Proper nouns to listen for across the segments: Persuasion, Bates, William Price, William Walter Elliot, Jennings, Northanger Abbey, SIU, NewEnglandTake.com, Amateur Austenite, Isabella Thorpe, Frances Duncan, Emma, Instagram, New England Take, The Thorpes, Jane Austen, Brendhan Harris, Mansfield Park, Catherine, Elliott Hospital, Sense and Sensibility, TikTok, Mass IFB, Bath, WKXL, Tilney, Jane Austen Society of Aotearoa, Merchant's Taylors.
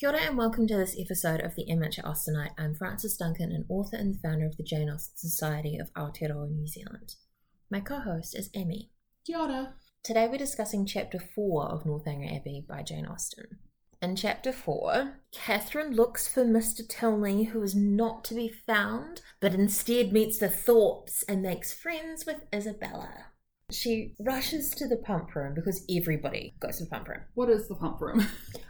Kia ora and welcome to this episode of the Amateur Austenite. I'm Frances Duncan, an author and founder of the Jane Austen Society of Aotearoa, New Zealand. My co-host is Emmy. Kia ora. Today we're discussing Chapter 4 of Northanger Abbey by Jane Austen. In Chapter 4, Catherine looks for Mr. Tilney, who is not to be found, but instead meets the Thorpes and makes friends with Isabella. She rushes to the pump room because everybody goes to the pump room. What is the pump room?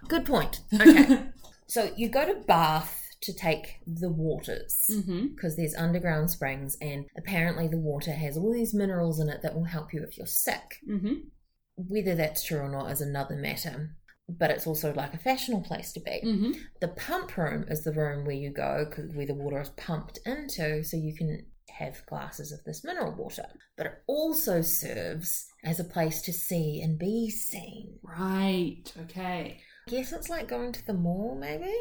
Good point. Okay. So you go to Bath to take the waters because there's underground springs, and apparently the water has all these minerals in it that will help you if you're sick. Whether that's true or not is another matter, but it's also like a fashionable place to be. The pump room is the room where you go where the water is pumped into so you can have glasses of this mineral water, but it also serves as a place to see and be seen. Right, okay. I guess it's like going to the mall, maybe?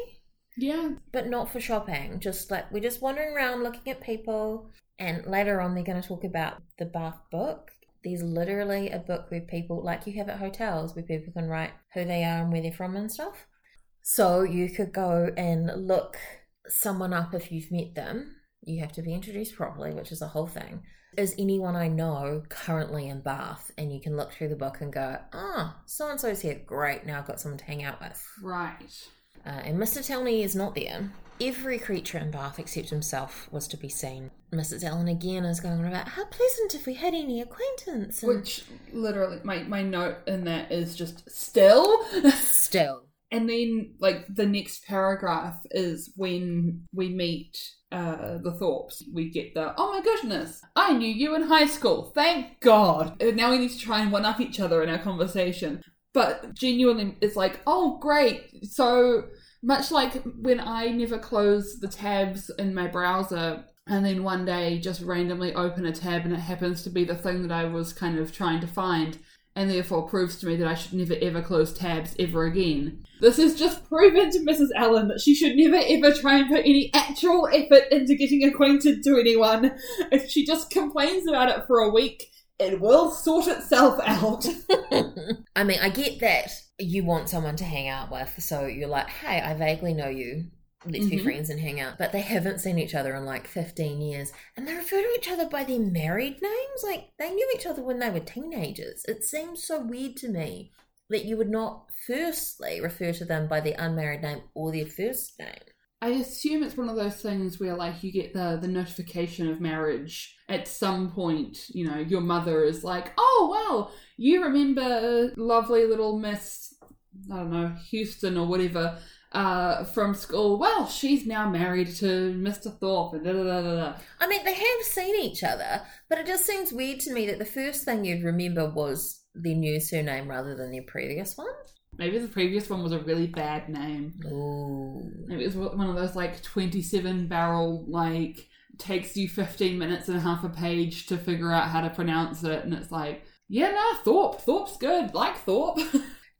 Yeah. But not for shopping, just like we're just wandering around looking at people, and later on they're going to talk about the Bath book. There's literally a book where people, like you have at hotels, where people can write who they are and where they're from and stuff. So you could go and look someone up if you've met them. You have to be introduced properly, which is a whole thing. Is anyone I know currently in Bath? And you can look through the book and go, so-and-so's here. Great, now I've got someone to hang out with. Right. And Mr. Tilney is not there. Every creature in Bath except himself was to be seen. Mrs. Allen again is going on about how pleasant if we had any acquaintance. And which, literally, my note in that is just, still. And then, like, the next paragraph is when we meet the Thorpes. We get the, oh my goodness, I knew you in high school, thank God. And now we need to try and one-up each other in our conversation. But genuinely, it's like, oh great. So much like when I never close the tabs in my browser and then one day just randomly open a tab and it happens to be the thing that I was kind of trying to find, and therefore proves to me that I should never ever close tabs ever again. This has just proven to Mrs. Allen that she should never ever try and put any actual effort into getting acquainted to anyone. If she just complains about it for a week, it will sort itself out. I mean, I get that you want someone to hang out with, so you're like, hey, I vaguely know you. Let's be friends and hang out. But they haven't seen each other in like 15 years. And they refer to each other by their married names. Like, they knew each other when they were teenagers. It seems so weird to me that you would not firstly refer to them by their unmarried name or their first name. I assume it's one of those things where, like, you get the notification of marriage at some point. You know, your mother is like, oh, well, you remember lovely little Miss, I don't know, Houston or whatever, from school. Well, she's now married to Mr. Thorpe and da da da da. I mean, they have seen each other, but it just seems weird to me that the first thing you'd remember was their new surname rather than their previous one. Maybe the previous one was a really bad name. Ooh. Maybe it was one of those like 27 barrel, like, takes you 15 minutes and half a page to figure out how to pronounce it, and it's like, yeah, nah, Thorpe. Thorpe's good. Like Thorpe.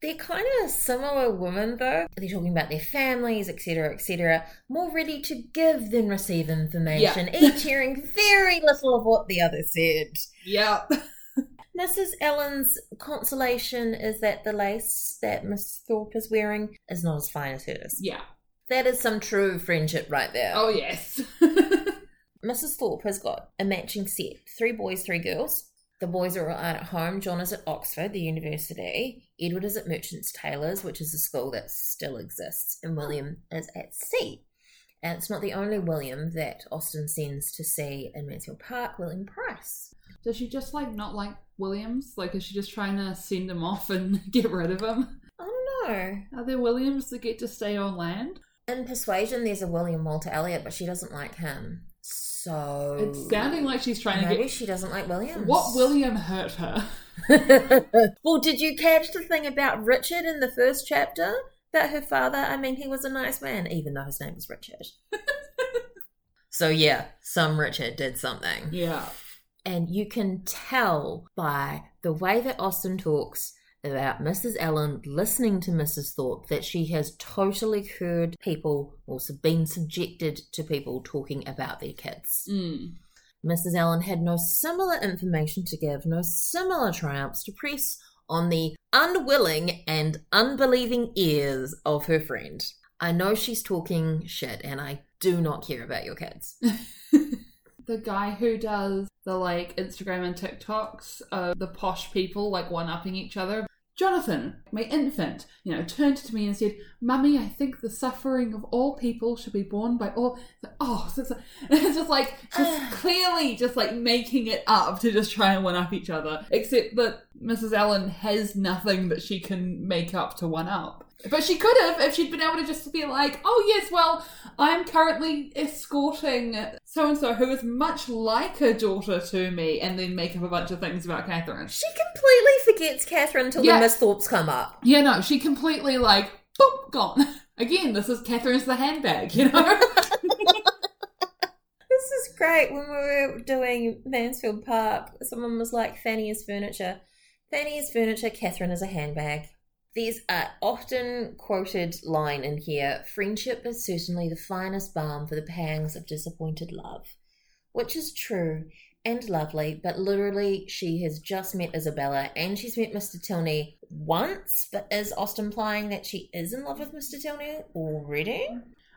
They're kind of similar women, though. They're talking about their families, etc., etc. More ready to give than receive information, each hearing very little of what the other said. Yeah. Mrs. Allen's consolation is that the lace that Miss Thorpe is wearing is not as fine as hers. Yeah. That is some true friendship right there. Oh, yes. Mrs. Thorpe has got a matching set. 3 boys, 3 girls. The boys are all out at home. John is at Oxford, the university. Edward is at Merchant's Taylors, which is a school that still exists. And William is at sea. And it's not the only William that Austen sends to sea in Mansfield Park, William Price. Does she just, like, not like Williams? Like, is she just trying to send him off and get rid of him? I don't know. Are there Williams that get to stay on land? In Persuasion, there's a William Walter Elliot, but she doesn't like him. So it's sounding like she's trying to get... Maybe she doesn't like Williams. What William hurt her? Well, did you catch the thing about Richard in the first chapter? About her father? I mean, he was a nice man, even though his name was Richard. So yeah, some Richard did something. Yeah. And you can tell by the way that Austen talks about Mrs. Allen listening to Mrs. Thorpe that she has totally heard people, or been subjected to people talking about their kids. Mrs. Allen had no similar information to give, no similar triumphs to press on the unwilling and unbelieving ears of her friend. I know she's talking shit and I do not care about your kids. The guy who does the like Instagram and TikToks of the posh people like one-upping each other. Jonathan, my infant, you know, turned to me and said, "Mummy, I think the suffering of all people should be borne by all." It's just like, just clearly just like making it up to just try and one up each other. Except that Mrs. Allen has nothing that she can make up to one up. But she could have if she'd been able to just be like, "Oh yes, well, I'm currently escorting so-and-so who is much like her daughter to me," and then make up a bunch of things about Catherine. She completely forgets Catherine until the Miss Thorpes come up. Yeah, no, she completely like, boop, gone. Again, this is Catherine's the handbag, you know? This is great. When we were doing Mansfield Park, someone was like, "Fanny is furniture. Fanny is furniture, Catherine is a handbag." There's an often quoted line in here, "Friendship is certainly the finest balm for the pangs of disappointed love," which is true and lovely, but literally she has just met Isabella and she's met Mr. Tilney once, but is Austen implying that she is in love with Mr. Tilney already?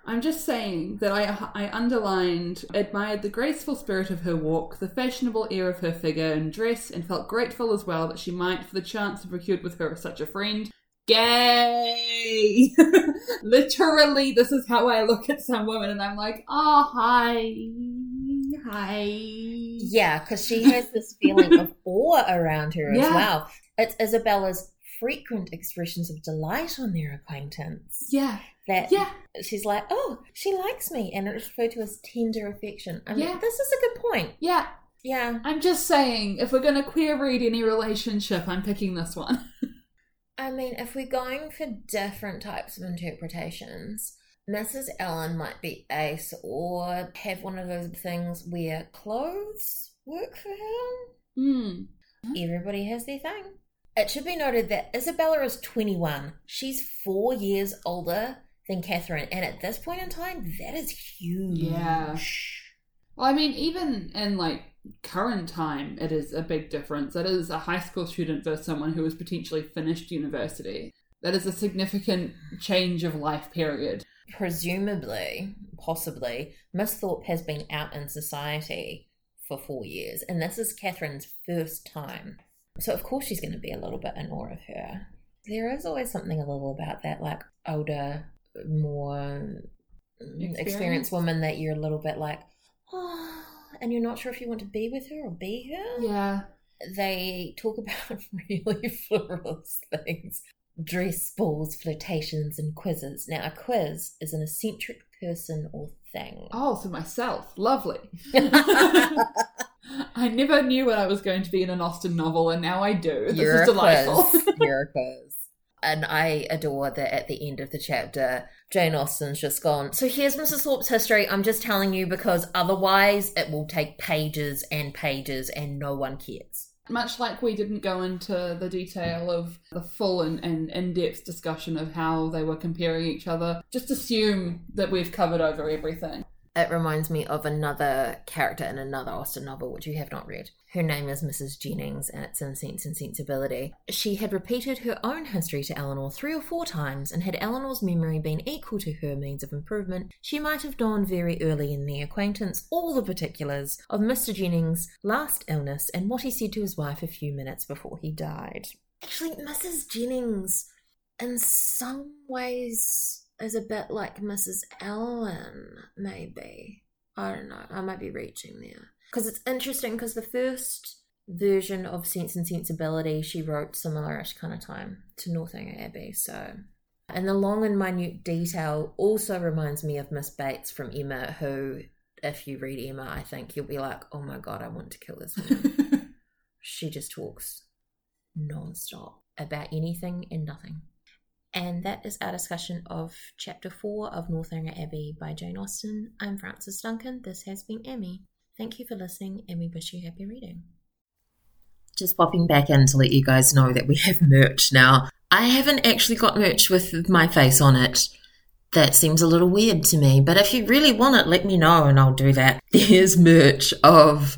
I'm just saying that I underlined, admired the graceful spirit of her walk, the fashionable air of her figure and dress, and felt grateful as well that she might, for the chance, have procured with her such a friend. Gay! Literally, this is how I look at some women, and I'm like, "Oh, hi. Yeah, because she has this feeling of awe around her as well. It's Isabella's frequent expressions of delight on their acquaintance. Yeah. She's like, "Oh, she likes me," and it's referred to as tender affection. I mean, this is a good point. Yeah. Yeah. I'm just saying, if we're going to queer read any relationship, I'm picking this one. I mean, if we're going for different types of interpretations, Mrs. Allen might be ace or have one of those things where clothes work for her. Mm. Everybody has their thing. It should be noted that Isabella is 21. She's 4 years older than Catherine, and at this point in time, that is huge. Yeah. Well, I mean, even in, like, current time, it is a big difference. That is a high school student versus someone who has potentially finished university. That is a significant change of life period. Presumably, possibly, Miss Thorpe has been out in society for 4 years, and this is Catherine's first time. So, of course, she's going to be a little bit in awe of her. There is always something a little about that, like, older, more experienced woman that you're a little bit like, oh, and you're not sure if you want to be with her or be her. Yeah. They talk about really frivolous things. Dress, balls, flirtations, and quizzes. Now, a quiz is an eccentric person or thing. Oh, so myself. Lovely. I never knew what I was going to be in an Austen novel, and now I do. This is delightful. You're a quiz. And I adore that at the end of the chapter, Jane Austen's just gone, "So here's Mrs. Thorpe's history. I'm just telling you because otherwise it will take pages and pages and no one cares." Much like we didn't go into the detail of the full and in-depth discussion of how they were comparing each other, just assume that we've covered over everything. It reminds me of another character in another Austen novel, which you have not read. Her name is Mrs. Jennings, and it's in Sense and Sensibility. She had repeated her own history to Eleanor 3 or 4 times, and had Eleanor's memory been equal to her means of improvement, she might have known very early in their acquaintance all the particulars of Mr. Jennings' last illness and what he said to his wife a few minutes before he died. Actually, Mrs. Jennings, in some ways, is a bit like Mrs. Allen, maybe. I don't know. I might be reaching there. Because it's interesting, because the first version of Sense and Sensibility she wrote similar-ish kind of time to Northanger Abbey, so. And the long and minute detail also reminds me of Miss Bates from Emma, who, if you read Emma, I think you'll be like, "Oh my God, I want to kill this woman." She just talks non-stop about anything and nothing. And that is our discussion of Chapter 4 of Northanger Abbey by Jane Austen. I'm Frances Duncan. This has been Emmy. Thank you for listening, and we wish you happy reading. Just popping back in to let you guys know that we have merch now. I haven't actually got merch with my face on it. That seems a little weird to me, but if you really want it, let me know and I'll do that. There's merch of